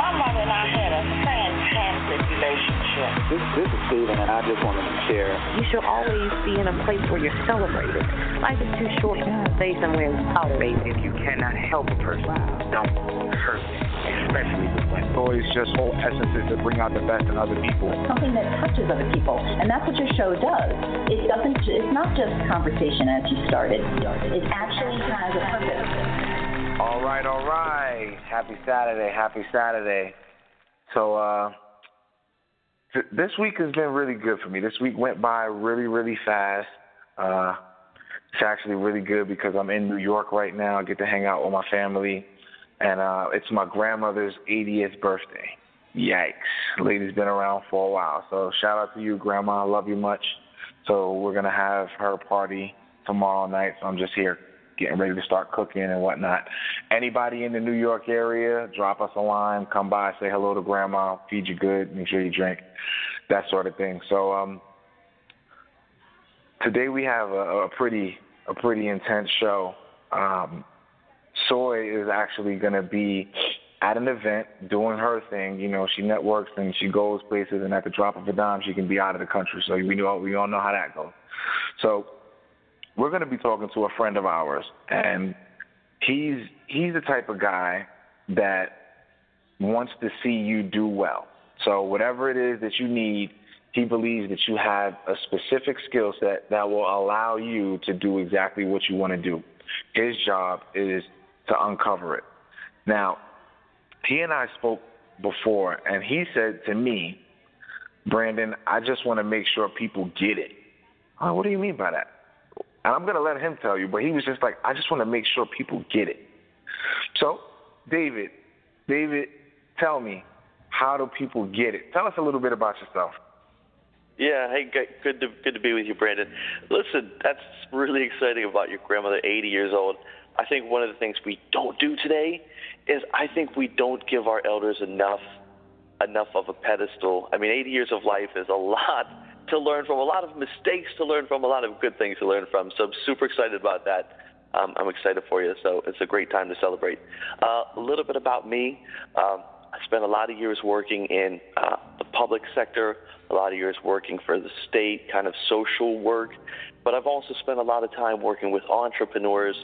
My mom and I had a fantastic relationship. This is Steven, and I just wanted to share. You should always be in a place where you're celebrated. Life is too short to stay somewhere and tolerate. If you cannot help a person, don't hurt them, especially with women. It's always just whole essences to bring out the best in other people. It's something that touches other people, and that's what your show does. It doesn't. It's not just conversation as you started. It actually has a purpose. All right. Happy Saturday. So this week has been really good for me. This week went by really, really fast. It's actually really good because I'm in New York right now. I get to hang out with my family, and it's my grandmother's 80th birthday. Yikes. Lady's been around for a while. So shout out to you, Grandma. I love you much. So we're going to have her party tomorrow night, so I'm just here getting ready to start cooking and whatnot. Anybody in the New York area, drop us a line, come by, say hello to Grandma, feed you good, make sure you drink, that sort of thing. So today we have a pretty intense show. Soy is actually going to be at an event doing her thing. You know, she networks and she goes places, and at the drop of a dime, she can be out of the country. So we all know how that goes. So we're going to be talking to a friend of ours, and he's the type of guy that wants to see you do well. So whatever it is that you need, he believes that you have a specific skill set that will allow you to do exactly what you want to do. His job is to uncover it. Now, he and I spoke before, and he said to me, "Brandon, I just want to make sure people get it." Oh, what do you mean by that? And I'm going to let him tell you, but he was just like, I just want to make sure people get it. So, David, tell me, how do people get it? Tell us a little bit about yourself. Yeah, hey, good to be with you, Brandon. Listen, that's really exciting about your grandmother, 80 years old. I think one of the things we don't do today is I think we don't give our elders enough of a pedestal. I mean, 80 years of life is a lot to learn from, a lot of mistakes to learn from, a lot of good things to learn from. So I'm super excited about that. I'm excited for you. So it's a great time to celebrate. A little bit about me. I spent a lot of years working in the public sector, a lot of years working for the state, kind of social work. But I've also spent a lot of time working with entrepreneurs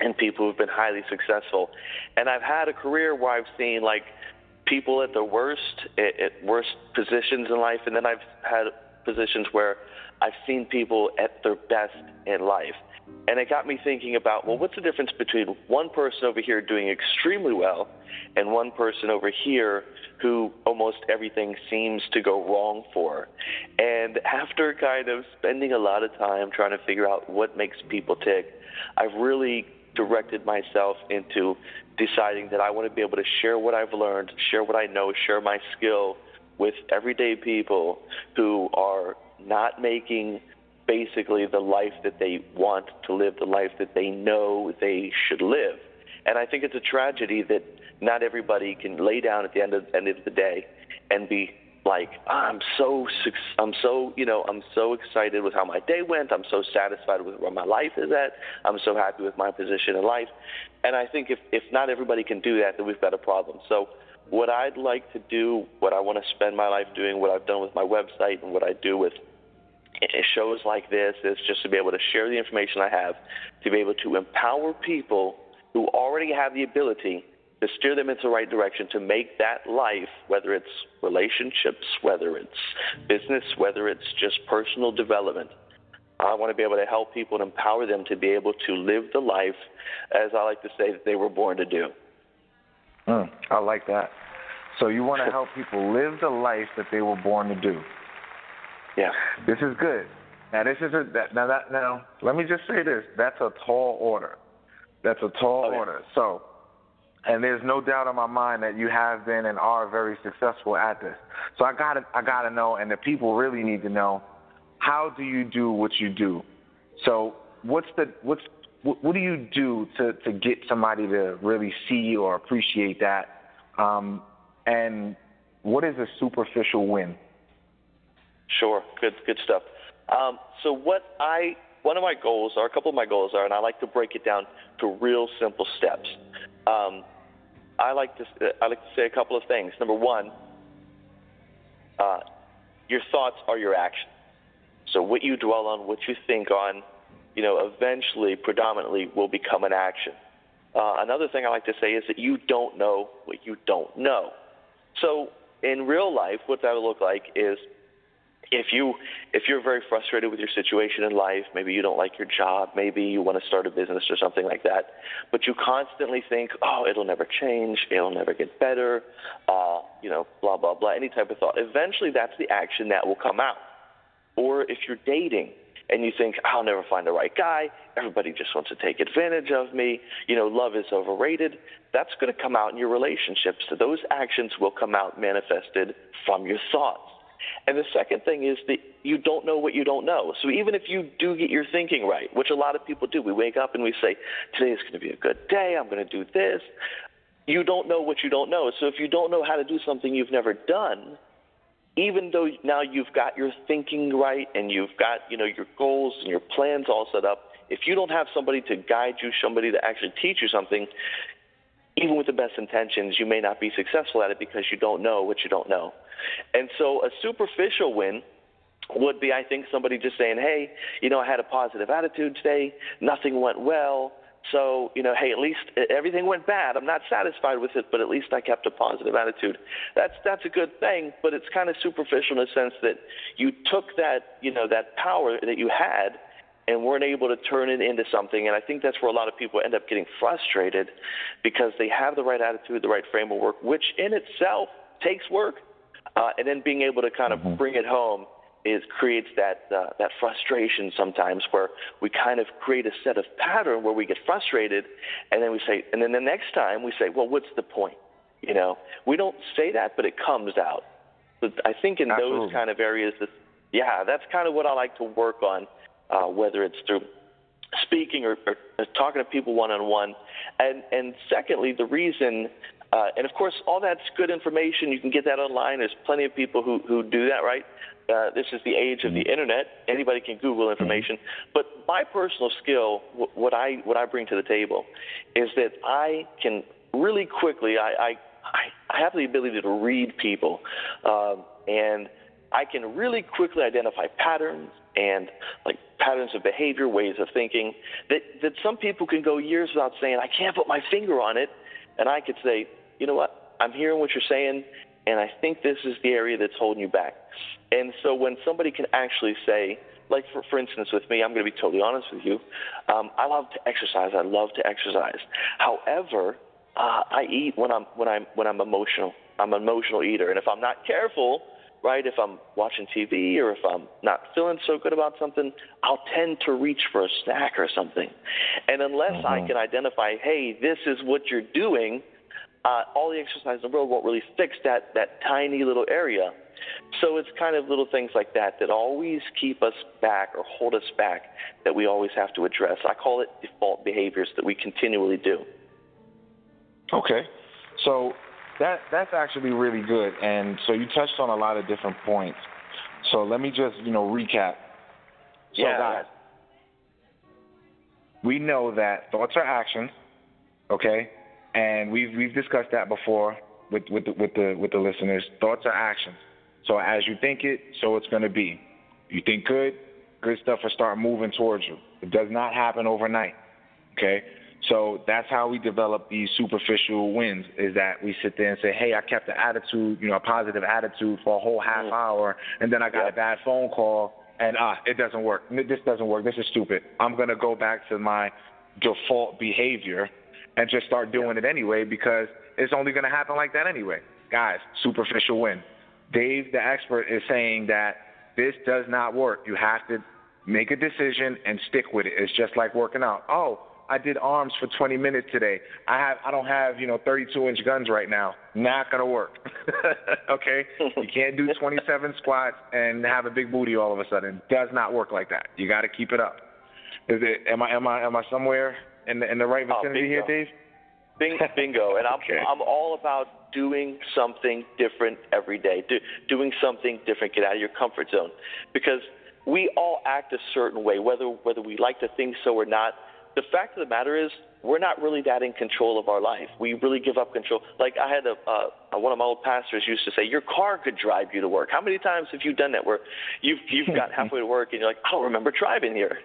and people who've been highly successful. And I've had a career where I've seen, like, people at their worst, at worst positions in life, and then I've had positions where I've seen people at their best in life. And it got me thinking about, well, what's the difference between one person over here doing extremely well and one person over here who almost everything seems to go wrong for? And after kind of spending a lot of time trying to figure out what makes people tick, I've really directed myself into deciding that I want to be able to share what I've learned, share what I know, share my skill with everyday people who are not making basically the life that they want to live, the life that they know they should live. And I think it's a tragedy that not everybody can lay down at the end of the day and be like, I'm so excited with how my day went. I'm so satisfied with where my life is at. I'm so happy with my position in life. And I think if not everybody can do that, then we've got a problem. So what I'd like to do, what I want to spend my life doing, what I've done with my website and what I do with shows like this is just to be able to share the information I have, to be able to empower people who already have the ability to steer them into the right direction, to make that life, whether it's relationships, whether it's business, whether it's just personal development. I want to be able to help people and empower them to be able to live the life, as I like to say, that they were born to do. I like that. So you want to help people live the life that they were born to do. Yeah. This is good. Now, let me just say this. That's a tall order. So And there's no doubt in my mind that you have been and are very successful at this. So I gotta know, and the people really need to know, how do you do what you do? So what do you do to get somebody to really see you or appreciate that? And what is a superficial win? Sure, good stuff. So one of my goals, or a couple of my goals are, and I like to break it down to real simple steps. I like to say a couple of things. Number one, your thoughts are your actions. So what you dwell on, what you think on, eventually, predominantly, will become an action. Another thing I like to say is that you don't know what you don't know. So in real life, what that will look like is, if you're very frustrated with your situation in life, maybe you don't like your job, maybe you want to start a business or something like that, but you constantly think, oh, it'll never change, it'll never get better, blah, blah, blah, any type of thought. Eventually, that's the action that will come out. Or if you're dating and you think, I'll never find the right guy, everybody just wants to take advantage of me, love is overrated, that's going to come out in your relationship. So those actions will come out manifested from your thoughts. And the second thing is that you don't know what you don't know. So even if you do get your thinking right, which a lot of people do, we wake up and we say, today is going to be a good day, I'm going to do this. You don't know what you don't know. So if you don't know how to do something you've never done, even though now you've got your thinking right and you've got, your goals and your plans all set up, if you don't have somebody to guide you, somebody to actually teach you something, even with the best intentions, you may not be successful at it because you don't know what you don't know. And so a superficial win would be, I think, somebody just saying, hey, I had a positive attitude today, nothing went well, so, hey, at least everything went bad. I'm not satisfied with it, but at least I kept a positive attitude. That's a good thing, but it's kind of superficial in the sense that you took that, that power that you had and weren't able to turn it into something. And I think that's where a lot of people end up getting frustrated because they have the right attitude, the right frame of work, which in itself takes work. And then being able to kind of bring it home creates that frustration sometimes where we kind of create a set of pattern where we get frustrated, and then we say, and then the next time we say, well, what's the point? We don't say that, but it comes out. But I think in Absolutely. Those kind of areas, that's kind of what I like to work on, whether it's through speaking or talking to people one-on-one. And secondly, the reason. And, of course, all that's good information. You can get that online. There's plenty of people who do that, right? This is the age of the Internet. Anybody can Google information. But my personal skill, what I bring to the table, is that I can really quickly, I have the ability to read people, and I can really quickly identify patterns and, patterns of behavior, ways of thinking, that some people can go years without saying, I can't put my finger on it, and I could say, you know what, I'm hearing what you're saying, and I think this is the area that's holding you back. And so when somebody can actually say, like for instance with me, I'm going to be totally honest with you, I love to exercise. However, I eat when I'm emotional. I'm an emotional eater, and if I'm not careful, right, if I'm watching TV or if I'm not feeling so good about something, I'll tend to reach for a snack or something. And unless I can identify, hey, this is what you're doing, all the exercise in the world won't really fix that tiny little area. So it's kind of little things like that always keep us back or hold us back that we always have to address. I call it default behaviors that we continually do. Okay. So that's actually really good. And so you touched on a lot of different points. So let me just, recap. So yeah. Guys, we know that thoughts are actions, okay? And we've discussed that before with the listeners. Thoughts are actions. So as you think it, so it's going to be. You think good stuff will start moving towards you. It does not happen overnight, okay? So that's how we develop these superficial wins, is that we sit there and say, hey, I kept the attitude, a positive attitude for a whole half hour, and then I got a bad phone call, and it doesn't work. This doesn't work. This is stupid. I'm going to go back to my default behavior and just start doing it anyway because it's only going to happen like that anyway. Guys, superficial win. Dave, the expert, is saying that this does not work. You have to make a decision and stick with it. It's just like working out. Oh, I did arms for 20 minutes today. I don't have 32-inch guns right now. Not gonna work. Okay, you can't do 27 squats and have a big booty all of a sudden. Does not work like that. You got to keep it up. Am I somewhere in the right vicinity here, Dave? Bingo. And I'm all about doing something different every day. Doing something different. Get out of your comfort zone, because we all act a certain way, whether we like to think so or not. The fact of the matter is, we're not really that in control of our life. We really give up control. Like I had one of my old pastors used to say, your car could drive you to work. How many times have you done that where you've got halfway to work and you're like, I don't remember driving here.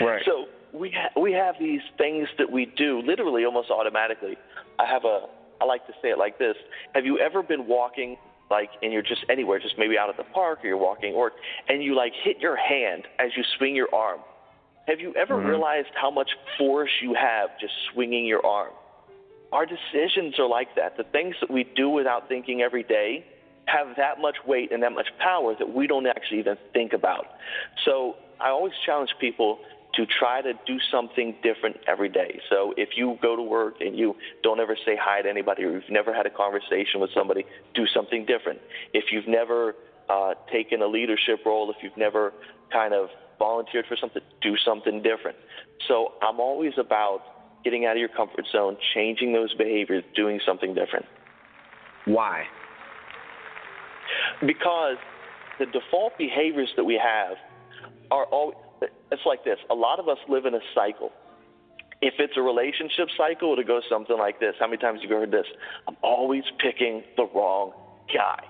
Right. So we have these things that we do literally almost automatically. I like to say it like this. Have you ever been walking and you're just anywhere, just maybe out at the park or you're walking and you hit your hand as you swing your arm? Have you ever realized how much force you have just swinging your arm? Our decisions are like that. The things that we do without thinking every day have that much weight and that much power that we don't actually even think about. So I always challenge people to try to do something different every day. So if you go to work and you don't ever say hi to anybody, or you've never had a conversation with somebody, do something different. If you've never taken a leadership role, if you've never kind of volunteered for something, do something different. So I'm always about getting out of your comfort zone, changing those behaviors, doing something different. Why? Because the default behaviors that we have are always, it's like this. A lot of us live in a cycle. If it's a relationship cycle, it'll go something like this. How many times have you heard this? I'm always picking the wrong guy.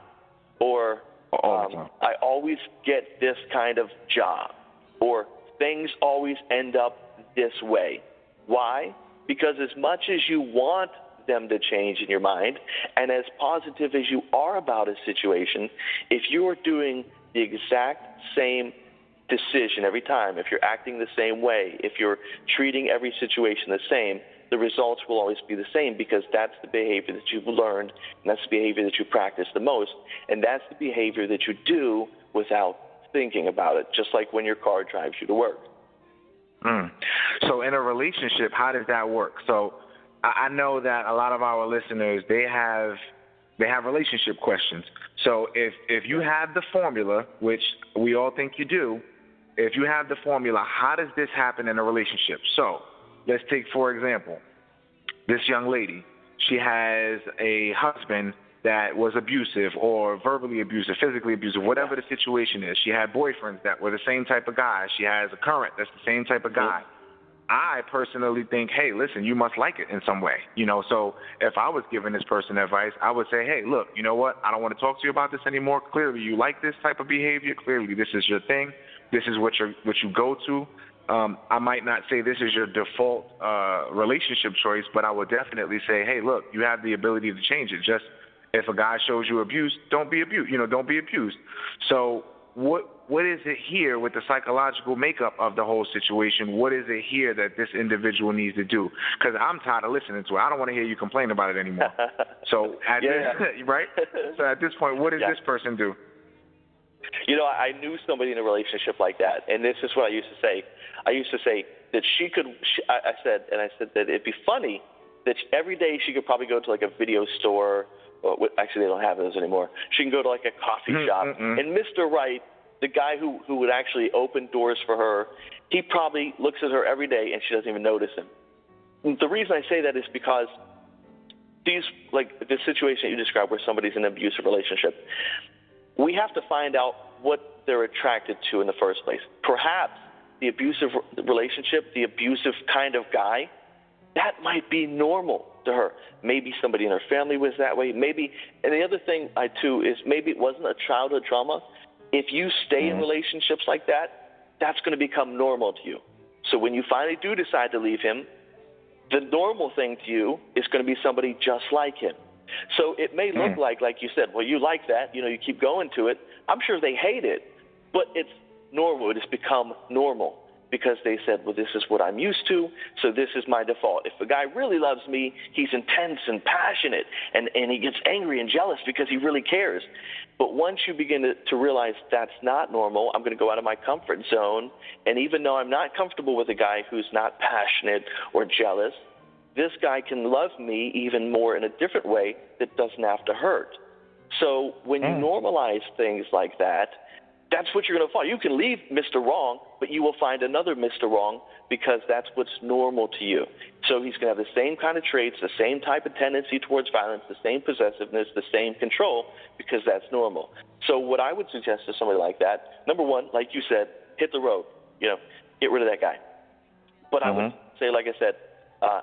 Or I always get this kind of job. Or things always end up this way. Why? Because as much as you want them to change in your mind, and as positive as you are about a situation, if you are doing the exact same decision every time, if you're acting the same way, if you're treating every situation the same, the results will always be the same, because that's the behavior that you've learned, and that's the behavior that you practice the most, and that's the behavior that you do without thinking about it, just like when your car drives you to work. So in a relationship, how does that work? So I know that a lot of our listeners, they have relationship questions. So if you have the formula, which we all think you do, if you have the formula, how does this happen in a relationship? So let's take, for example, this young lady. She has a husband that was abusive, or verbally abusive, physically abusive, whatever the situation is. She had boyfriends that were the same type of guy. She has a current that's the same type of guy. I personally think, hey, listen, you must like it in some way. So if I was giving this person advice, I would say, hey, look, you know what? I don't want to talk to you about this anymore. Clearly you like this type of behavior. Clearly this is your thing. This is what you go to. I might not say this is your default relationship choice, but I would definitely say, hey, look, you have the ability to change it. Just if a guy shows you abuse, don't be abused. Don't be abused. So what is it here with the psychological makeup of the whole situation? What is it here that this individual needs to do? Because I'm tired of listening to it. I don't want to hear you complain about it anymore. So at this, right? So at this point, what does this person do? I knew somebody in a relationship like that, and this is what I used to say. I used to say that I said that it'd be funny that every day she could probably go to a video store. Well, actually, they don't have those anymore. She can go to a coffee shop. And Mr. Wright, the guy who would actually open doors for her, he probably looks at her every day and she doesn't even notice him. And the reason I say that is because this situation you described where somebody's in an abusive relationship, we have to find out what they're attracted to in the first place. Perhaps the abusive relationship, the abusive kind of guy, that might be normal to her. Maybe somebody in her family was that way. Maybe, and the other thing is maybe it wasn't a childhood trauma. If you stay in relationships like that, that's going to become normal to you. So when you finally do decide to leave him, the normal thing to you is going to be somebody just like him. So it may look like you said, well, you like that, you keep going to it. I'm sure they hate it, but it's normal. It has become normal. because they said, well, this is what I'm used to, so this is my default. If a guy really loves me, he's intense and passionate, and he gets angry and jealous because he really cares. But once you begin to realize that's not normal, I'm going to go out of my comfort zone, and even though I'm not comfortable with a guy who's not passionate or jealous, this guy can love me even more in a different way that doesn't have to hurt. So when you normalize things like that, that's what you're going to find. You can leave Mr. Wrong, but you will find another Mr. Wrong because that's what's normal to you. So he's going to have the same kind of traits, the same type of tendency towards violence, the same possessiveness, the same control, because that's normal. So what I would suggest to somebody like that, number one, like you said, hit the road. You know, get rid of that guy. But I would say, like I said,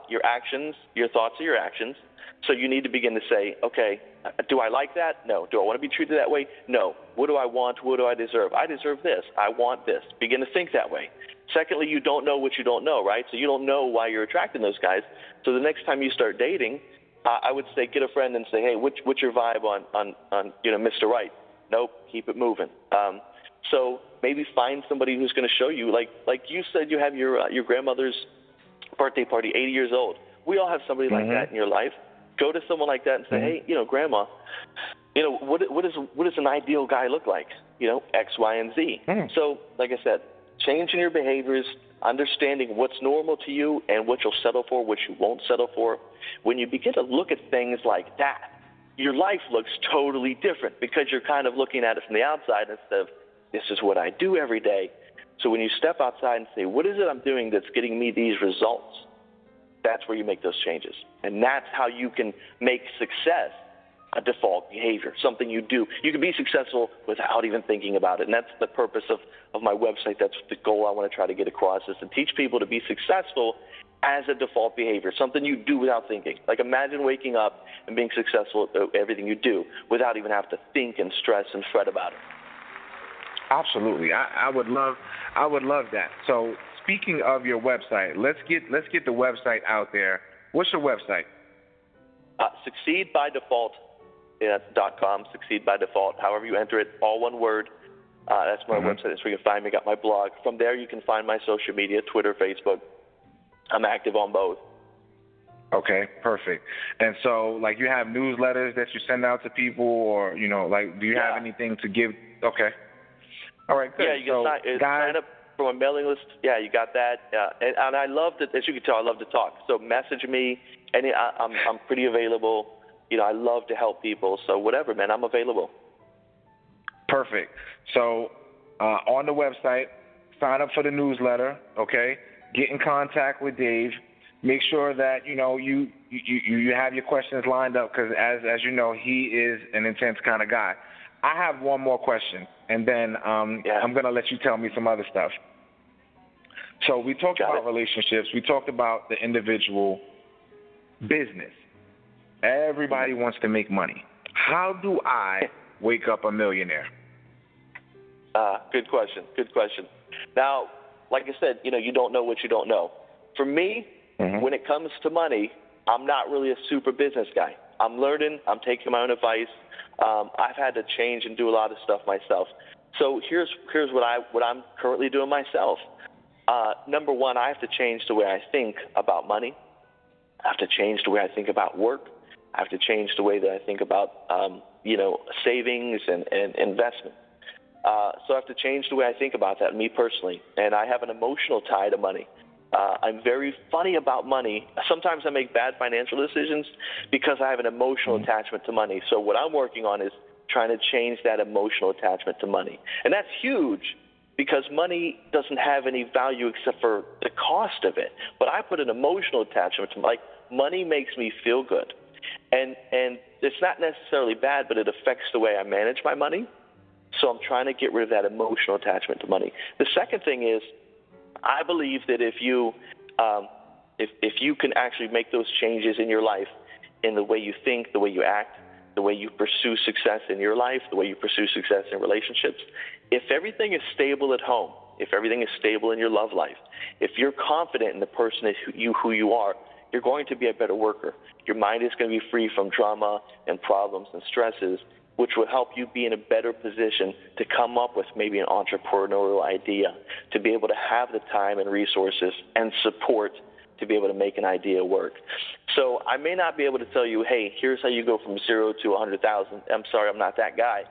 your actions, your thoughts are your actions. So you need to begin to say, okay, do I like that? No. Do I want to be treated that way? No. What do I want? What do I deserve? I deserve this. I want this. Begin to think that way. Secondly, you don't know what you don't know, right? So you don't know why you're attracting those guys. So the next time you start dating, I would say get a friend and say, hey, what's your vibe on you know, Mr. Right? Nope, keep it moving. So maybe find somebody who's going to show you, like you said, you have your grandmother's birthday party, 80 years old. We all have somebody like that in your life. Go to someone like that and say, hey, you know, Grandma, you know, what does an ideal guy look like? You know, X, Y, and Z. So, like I said, changing your behaviors, understanding what's normal to you and what you'll settle for, what you won't settle for. When you begin to look at things like that, your life looks totally different because you're kind of looking at it from the outside instead of this is what I do every day. So when you step outside and say, what is it I'm doing that's getting me these results? That's where you make those changes. And that's how you can make success a default behavior, something you do. You can be successful without even thinking about it. And that's the purpose of my website. That's the goal I want to try to get across, is to teach people to be successful as a default behavior, something you do without thinking. Like imagine waking up and being successful at everything you do without even having to think and stress and fret about it. Absolutely. I would love that. So speaking of your website, let's get the website out there. What's your website? Succeedbydefault.com, Succeed by Default. However you enter it, all one word. That's my website. That's where you can find me. I got my blog. From there, you can find my social media, Twitter, Facebook. I'm active on both. Okay, perfect. And so, like, you have newsletters that you send out to people, or, you know, like, do you have anything to give? Okay. All right, good. Yeah, you can sign up for my mailing list. Yeah, you got that. And I love to, as you can tell, I love to talk. So message me, and I'm pretty available. You know, I love to help people. So whatever, man, I'm available. Perfect. So on the website, sign up for the newsletter, okay? Get in contact with Dave. Make sure that, you know, you have your questions lined up because, as you know, he is an intense kind of guy. I have one more question, and then I'm going to let you tell me some other stuff. So we talked about relationships. We talked about the individual business. Everybody wants to make money. How do I wake up a millionaire? Good question. Now, like I said, you know, you don't know what you don't know. For me, when it comes to money, I'm not really a super business guy. I'm learning. I'm taking my own advice. I've had to change and do a lot of stuff myself. So here's what I'm currently doing myself. Number one, I have to change the way I think about money. I have to change the way I think about work. I have to change the way that I think about savings and investment. So I have to change the way I think about that, me personally. And I have an emotional tie to money. I'm very funny about money. Sometimes I make bad financial decisions because I have an emotional attachment to money. So what I'm working on is trying to change that emotional attachment to money. And that's huge because money doesn't have any value except for the cost of it. But I put an emotional attachment to money. Like, money makes me feel good. And it's not necessarily bad, but it affects the way I manage my money. So I'm trying to get rid of that emotional attachment to money. The second thing is, I believe that if you can actually make those changes in your life, in the way you think, the way you act, the way you pursue success in your life, the way you pursue success in relationships, if everything is stable at home, if everything is stable in your love life, if you're confident in the person who you are, you're going to be a better worker. Your mind is going to be free from drama and problems and stresses, which will help you be in a better position to come up with maybe an entrepreneurial idea, to be able to have the time and resources and support to be able to make an idea work. So I may not be able to tell you, hey, here's how you go from 0 to 100,000. I'm sorry, I'm not that guy.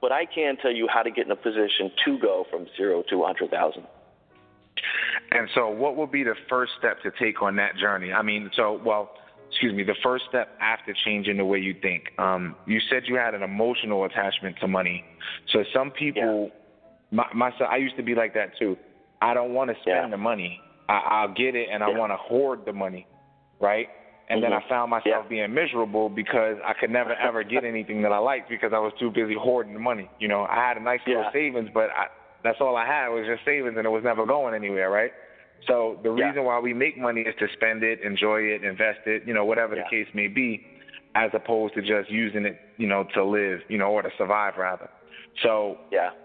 But I can tell you how to get in a position to go from 0 to 100,000. And so what will be the first step to take on that journey? The first step after changing the way you think. You said you had an emotional attachment to money. So some people, myself, I used to be like that too. I don't want to spend the money. I'll get it, and I want to hoard the money, right? And then I found myself being miserable because I could never, ever get anything that I liked because I was too busy hoarding the money. You know, I had a nice little savings, but that's all I had was just savings, and it was never going anywhere, right? So the reason why we make money is to spend it, enjoy it, invest it, you know, whatever the case may be, as opposed to just using it, you know, to live, you know, or to survive rather. So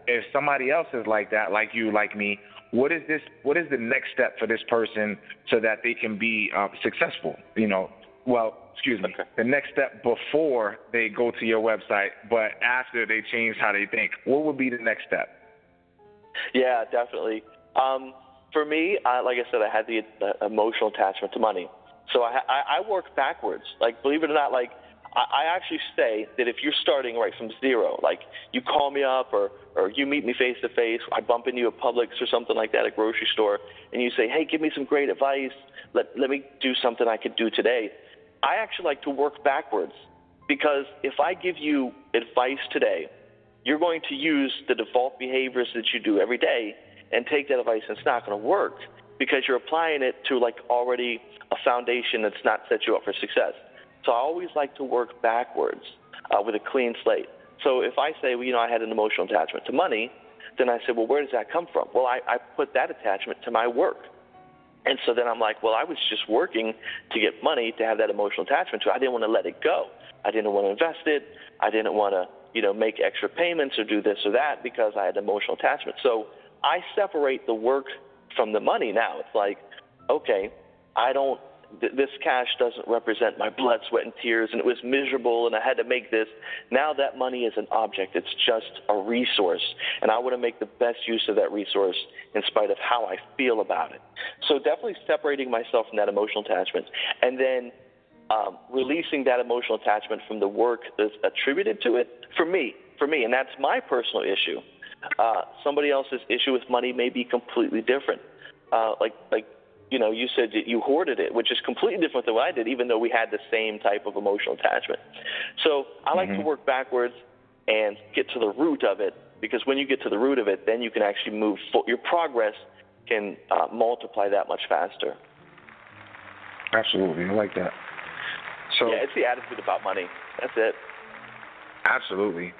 if somebody else is like that, like you, like me, what is the next step for this person so that they can be successful? You know, the next step before they go to your website, but after they change how they think, what would be the next step? Yeah, definitely. For me, like I said, I had the emotional attachment to money. So I work backwards. Like, believe it or not, like, I actually say that if you're starting right from 0, like you call me up or you meet me face to face, I bump into you at Publix or something like that, at a grocery store, and you say, hey, give me some great advice. Let me do something I could do today. I actually like to work backwards, because if I give you advice today, you're going to use the default behaviors that you do every day and take that advice, and it's not going to work because you're applying it to like already a foundation that's not set you up for success. So I always like to work backwards with a clean slate. So if I say, well, you know, I had an emotional attachment to money, then I say, well, where does that come from? Well, I put that attachment to my work. And so then I'm like, well, I was just working to get money to have that emotional attachment to it. I didn't want to let it go. I didn't want to invest it. I didn't want to, you know, make extra payments or do this or that because I had an emotional attachment. So I separate the work from the money now. It's like, okay, this cash doesn't represent my blood, sweat, and tears, and it was miserable, and I had to make this. Now that money is an object. It's just a resource, and I want to make the best use of that resource in spite of how I feel about it. So definitely separating myself from that emotional attachment, and then releasing that emotional attachment from the work that's attributed to it for me, and that's my personal issue. Somebody else's issue with money may be completely different. You know, you said that you hoarded it, which is completely different than what I did, even though we had the same type of emotional attachment. So I like to work backwards and get to the root of it, because when you get to the root of it, then you can actually move forward. Your progress can multiply that much faster. Absolutely. I like that. So yeah, it's the attitude about money. That's it. Absolutely.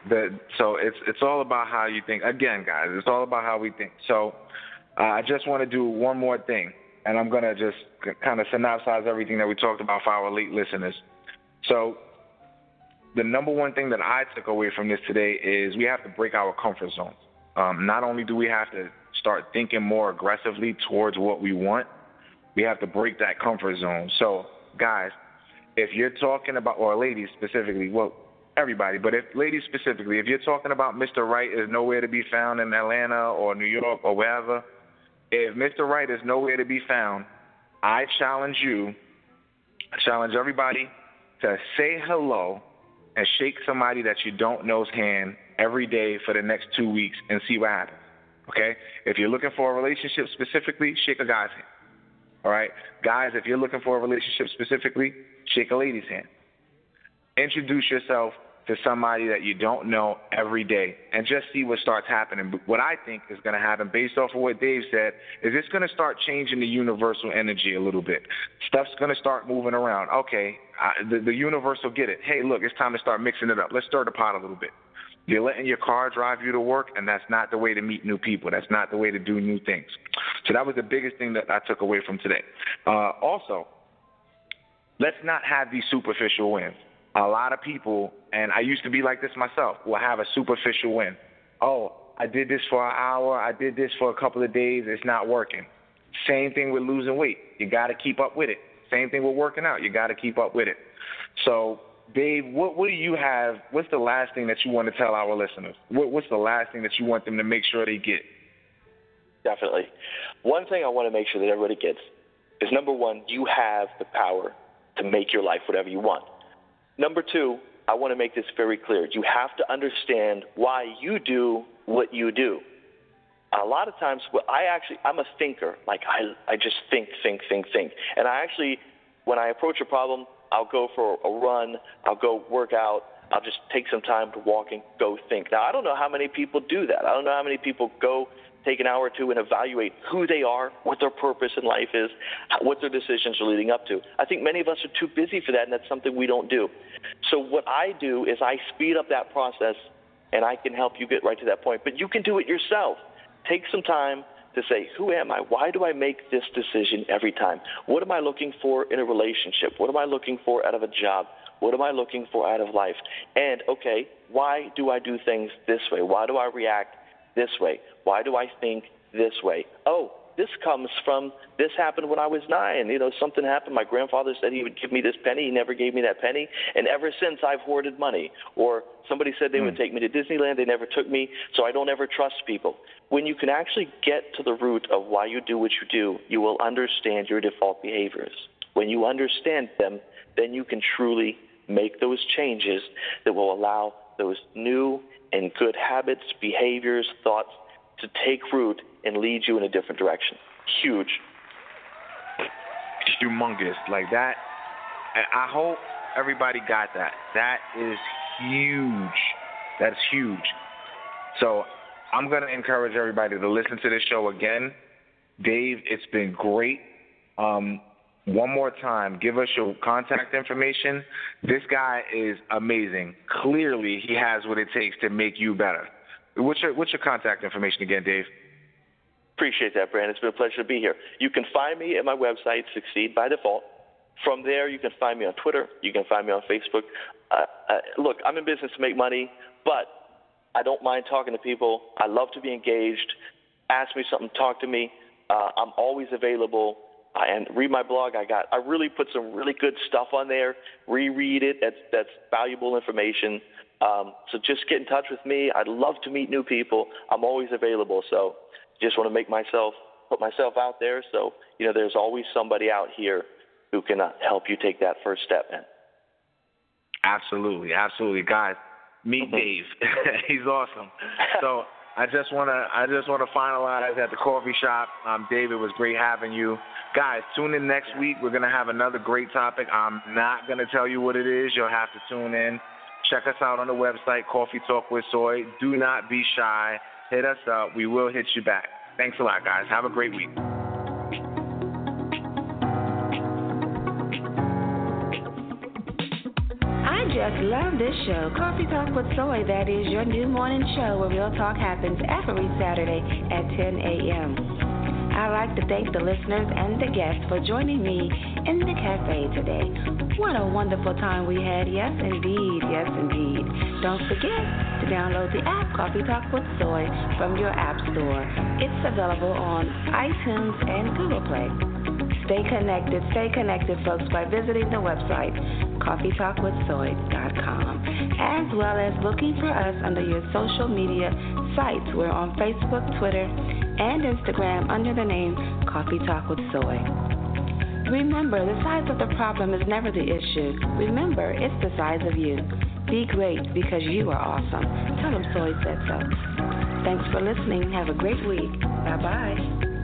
So it's all about how you think. Again, guys, it's all about how we think. So I just want to do one more thing. And I'm going to just kind of synopsize everything that we talked about for our elite listeners. So the number one thing that I took away from this today is we have to break our comfort zones. Not only do we have to start thinking more aggressively towards what we want, we have to break that comfort zone. So, guys, if you're talking about, or ladies specifically, well, everybody, but if ladies specifically, if you're talking about Mr. Right is nowhere to be found in Atlanta or New York or wherever, if Mr. Right is nowhere to be found, I challenge everybody to say hello and shake somebody that you don't know's hand every day for the next 2 weeks and see what happens, okay? If you're looking for a relationship specifically, shake a guy's hand, all right? Guys, if you're looking for a relationship specifically, shake a lady's hand. Introduce yourself to somebody that you don't know every day, and just see what starts happening. But what I think is going to happen, based off of what Dave said, is it's going to start changing the universal energy a little bit. Stuff's going to start moving around. Okay, the universe will get it. Hey, look, it's time to start mixing it up. Let's stir the pot a little bit. You're letting your car drive you to work, and that's not the way to meet new people. That's not the way to do new things. So that was the biggest thing that I took away from today. Also, let's not have these superficial wins. A lot of people, and I used to be like this myself, will have a superficial win. Oh, I did this for an hour. I did this for a couple of days. It's not working. Same thing with losing weight. You got to keep up with it. Same thing with working out. You got to keep up with it. So Babe, what do you have? What's the last thing that you want to tell our listeners? What's the last thing that you want them to make sure they get? Definitely. One thing I want to make sure that everybody gets is, number one, you have the power to make your life whatever you want. Number two, I want to make this very clear. You have to understand why you do what you do. A lot of times, I'm a thinker. Like, I just think. And I actually, when I approach a problem, I'll go for a run, I'll go work out, I'll just take some time to walk and go think. Now, I don't know how many people do that. I don't know how many people go take an hour or two and evaluate who they are, what their purpose in life is, what their decisions are leading up to. I think many of us are too busy for that, and that's something we don't do. So what I do is I speed up that process, and I can help you get right to that point. But you can do it yourself. Take some time to say, who am I? Why do I make this decision every time? What am I looking for in a relationship? What am I looking for out of a job? What am I looking for out of life? And, okay, why do I do things this way? Why do I react this way? Why do I think this way? Oh, this comes from this happened when I was 9. You know, something happened. My grandfather said he would give me this penny. He never gave me that penny. And ever since, I've hoarded money. Or somebody said they would take me to Disneyland. They never took me, so I don't ever trust people. When you can actually get to the root of why you do what you do, you will understand your default behaviors. When you understand them, then you can truly make those changes that will allow those new and good habits, behaviors, thoughts to take root and lead you in a different direction. Huge. Humongous. Like that. I hope everybody got that. That is huge. That's huge. So I'm going to encourage everybody to listen to this show again. Dave, it's been great. One more time, give us your contact information. This guy is amazing. Clearly, he has what it takes to make you better. What's your contact information again, Dave? Appreciate that, Brandon. It's been a pleasure to be here. You can find me at my website, Succeed by Default. From there, you can find me on Twitter. You can find me on Facebook. Look, I'm in business to make money, but I don't mind talking to people. I love to be engaged. Ask me something. Talk to me. I'm always available. And read my blog. I really put some really good stuff on there. Reread it. That's valuable information. So just get in touch with me. I'd love to meet new people. I'm always available. So just want to put myself out there. So, you know, there's always somebody out here who can help you take that first step, man. Absolutely. Absolutely. Guys, meet Dave. He's awesome. So I just want to finalize at the coffee shop. David, it was great having you. Guys, tune in next week. We're going to have another great topic. I'm not going to tell you what it is. You'll have to tune in. Check us out on the website, Coffee Talk with Soy. Do not be shy. Hit us up. We will hit you back. Thanks a lot, guys. Have a great week. I just love this show, Coffee Talk with Soy. That is your new morning show where real talk happens every Saturday at 10 a.m. I'd like to thank the listeners and the guests for joining me in the cafe today. What a wonderful time we had. Yes, indeed. Yes, indeed. Don't forget to download the app Coffee Talk with Soy from your app store. It's available on iTunes and Google Play. Stay connected, folks, by visiting the website, coffeetalkwithsoy.com, as well as looking for us under your social media sites. We're on Facebook, Twitter, and Instagram under the name Coffee Talk with Soy. Remember, the size of the problem is never the issue. Remember, it's the size of you. Be great because you are awesome. Tell them Soy said so. Thanks for listening. Have a great week. Bye-bye.